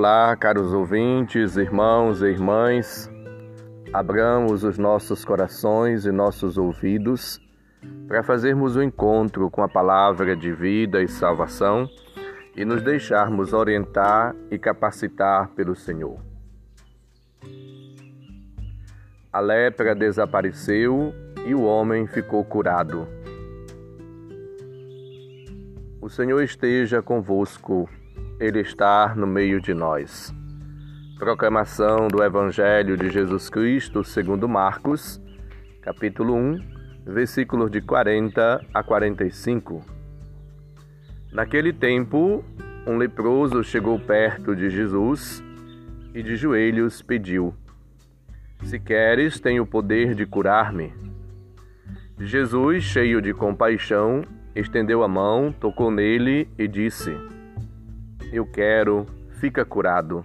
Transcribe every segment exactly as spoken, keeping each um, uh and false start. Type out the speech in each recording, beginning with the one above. Olá, caros ouvintes, irmãos e irmãs, abramos os nossos corações e nossos ouvidos para fazermos um encontro com a palavra de vida e salvação e nos deixarmos orientar e capacitar pelo Senhor. A lepra desapareceu e o homem ficou curado. O Senhor esteja convosco. Ele está no meio de nós. Proclamação do Evangelho de Jesus Cristo segundo Marcos, capítulo um, versículos de quarenta a quarenta e cinco. Naquele tempo, um leproso chegou perto de Jesus e de joelhos pediu: "Se queres, tem o poder de curar-me." Jesus, cheio de compaixão, estendeu a mão, tocou nele e disse: "Eu quero, fica curado."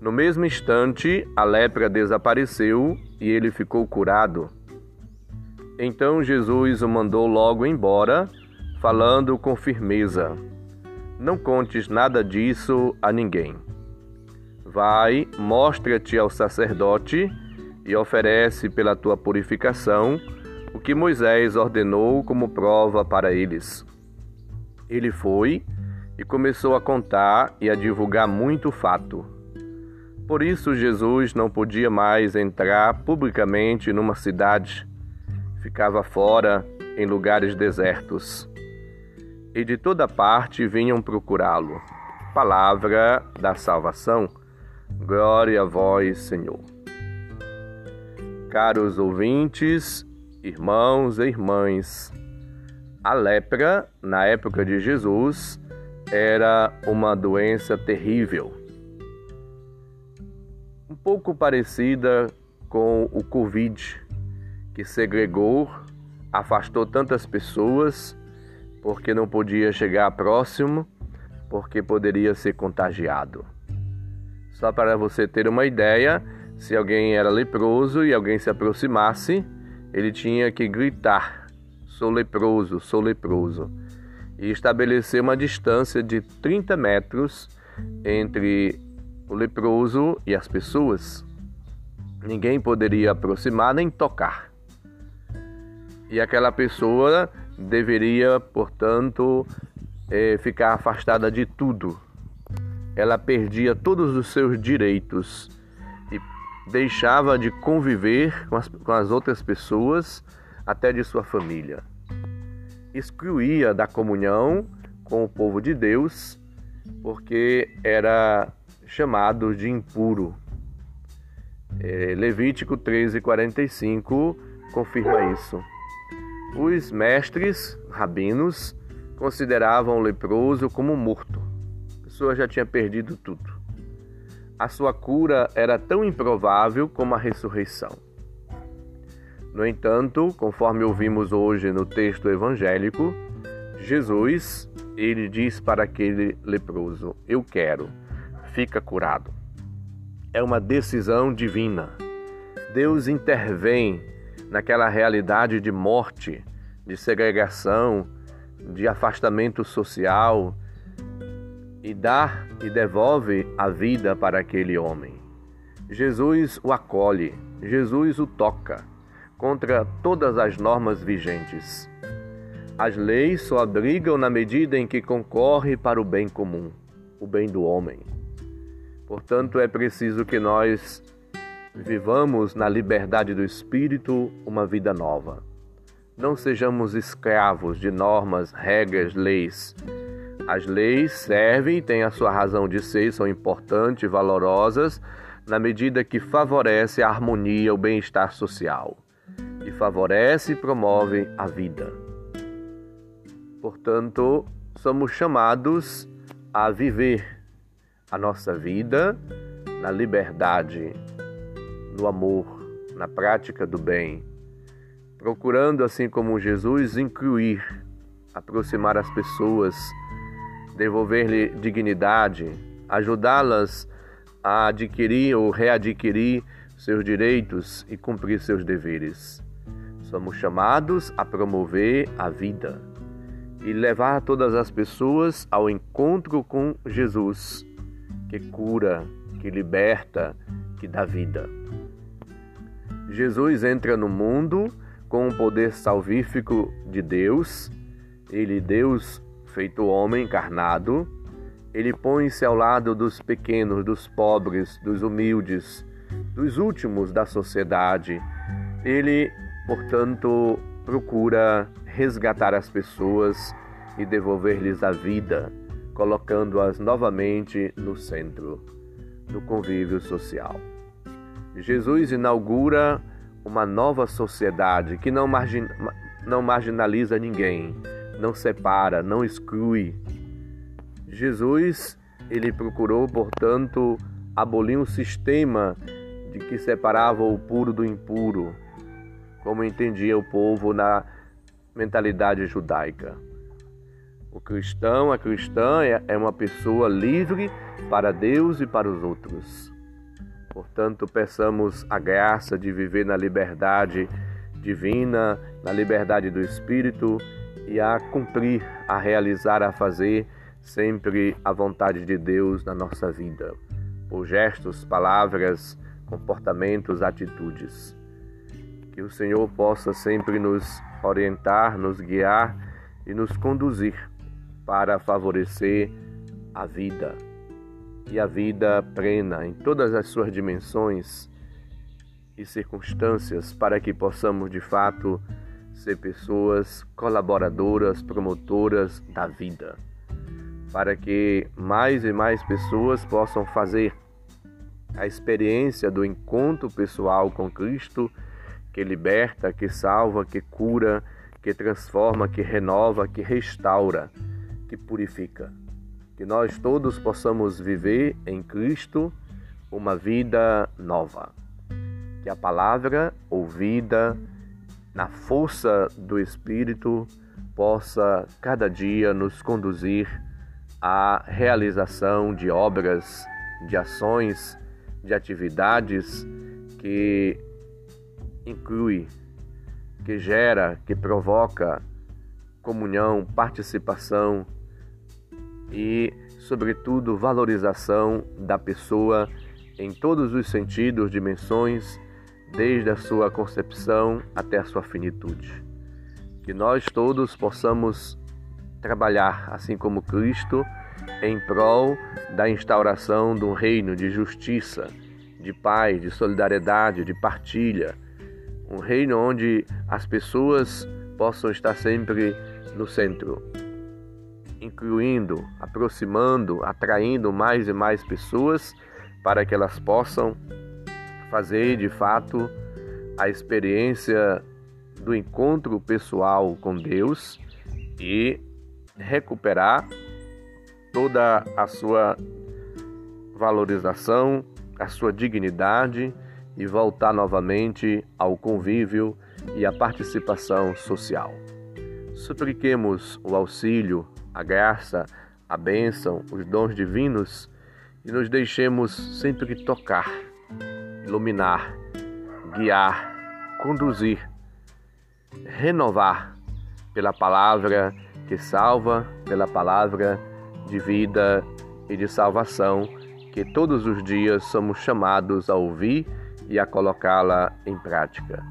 No mesmo instante, a lepra desapareceu e ele ficou curado. Então Jesus o mandou logo embora, falando com firmeza: "Não contes nada disso a ninguém. Vai, mostra-te ao sacerdote e oferece pela tua purificação o que Moisés ordenou como prova para eles." Ele foi e começou a contar e a divulgar muito o fato. Por isso Jesus não podia mais entrar publicamente numa cidade. Ficava fora, em lugares desertos. E de toda parte vinham procurá-lo. Palavra da salvação. Glória a vós, Senhor. Caros ouvintes, irmãos e irmãs, a lepra, na época de Jesus, era uma doença terrível, um pouco parecida com o Covid, que segregou, afastou tantas pessoas, porque não podia chegar próximo, porque poderia ser contagiado. Só para você ter uma ideia, se alguém era leproso e alguém se aproximasse, ele tinha que gritar: "Sou leproso, sou leproso", e estabelecer uma distância de trinta metros entre o leproso e as pessoas. Ninguém poderia aproximar nem tocar. E aquela pessoa deveria, portanto, eh, ficar afastada de tudo. Ela perdia todos os seus direitos e deixava de conviver com as, com as outras pessoas, até de sua família. Excluía da comunhão com o povo de Deus, porque era chamado de impuro. É, Levítico treze, quarenta e cinco confirma isso. Os mestres, rabinos, consideravam o leproso como morto. A pessoa já tinha perdido tudo. A sua cura era tão improvável como a ressurreição. No entanto, conforme ouvimos hoje no texto evangélico, Jesus, ele diz para aquele leproso: "Eu quero, fica curado." É uma decisão divina. Deus intervém naquela realidade de morte, de segregação, de afastamento social e dá e devolve a vida para aquele homem. Jesus o acolhe, Jesus o toca, contra todas as normas vigentes. As leis só abrigam na medida em que concorre para o bem comum, o bem do homem. Portanto, é preciso que nós vivamos na liberdade do espírito uma vida nova. Não sejamos escravos de normas, regras, leis. As leis servem, têm a sua razão de ser, são importantes, valorosas, na medida que favorece a harmonia, o bem-estar social. E favorece e promove a vida. Portanto, somos chamados a viver a nossa vida na liberdade, no amor, na prática do bem, procurando, assim como Jesus, incluir, aproximar as pessoas, devolver-lhe dignidade, ajudá-las a adquirir ou readquirir seus direitos e cumprir seus deveres. Somos chamados a promover a vida e levar todas as pessoas ao encontro com Jesus, que cura, que liberta, que dá vida. Jesus entra no mundo com o poder salvífico de Deus. Ele, Deus feito homem encarnado, ele põe-se ao lado dos pequenos, dos pobres, dos humildes, dos últimos da sociedade. Ele, portanto, procura resgatar as pessoas e devolver-lhes a vida, colocando-as novamente no centro do convívio social. Jesus inaugura uma nova sociedade que não margin... não marginaliza ninguém, não separa, não exclui. Jesus, ele procurou, portanto, abolir um sistema de que separava o puro do impuro, como entendia o povo na mentalidade judaica. O cristão, a cristã é uma pessoa livre para Deus e para os outros. Portanto, peçamos a graça de viver na liberdade divina, na liberdade do Espírito e a cumprir, a realizar, a fazer sempre a vontade de Deus na nossa vida, por gestos, palavras, comportamentos, atitudes. Que o Senhor possa sempre nos orientar, nos guiar e nos conduzir para favorecer a vida e a vida plena em todas as suas dimensões e circunstâncias, para que possamos de fato ser pessoas colaboradoras, promotoras da vida, para que mais e mais pessoas possam fazer a experiência do encontro pessoal com Cristo, que liberta, que salva, que cura, que transforma, que renova, que restaura, que purifica. Que nós todos possamos viver em Cristo uma vida nova. Que a palavra ouvida na força do Espírito possa cada dia nos conduzir à realização de obras, de ações, de atividades que inclui, que gera, que provoca comunhão, participação e, sobretudo, valorização da pessoa em todos os sentidos, dimensões, desde a sua concepção até a sua finitude. Que nós todos possamos trabalhar, assim como Cristo, em prol da instauração de um reino de justiça, de paz, de solidariedade, de partilha. Um reino onde as pessoas possam estar sempre no centro, incluindo, aproximando, atraindo mais e mais pessoas para que elas possam fazer, de fato, a experiência do encontro pessoal com Deus e recuperar toda a sua valorização, a sua dignidade e voltar novamente ao convívio e à participação social. Supliquemos o auxílio, a graça, a bênção, os dons divinos e nos deixemos sempre tocar, iluminar, guiar, conduzir, renovar pela palavra que salva, pela palavra de vida e de salvação, que todos os dias somos chamados a ouvir e a colocá-la em prática.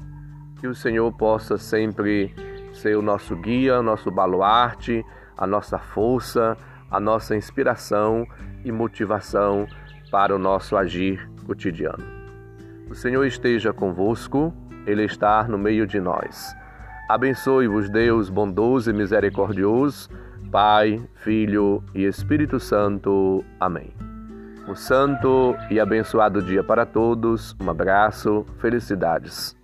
Que o Senhor possa sempre ser o nosso guia, o nosso baluarte, a nossa força, a nossa inspiração e motivação para o nosso agir cotidiano. O Senhor esteja convosco, Ele está no meio de nós. Abençoe-vos, Deus bondoso e misericordioso, Pai, Filho e Espírito Santo. Amém. Um santo e abençoado dia para todos. Um abraço, felicidades.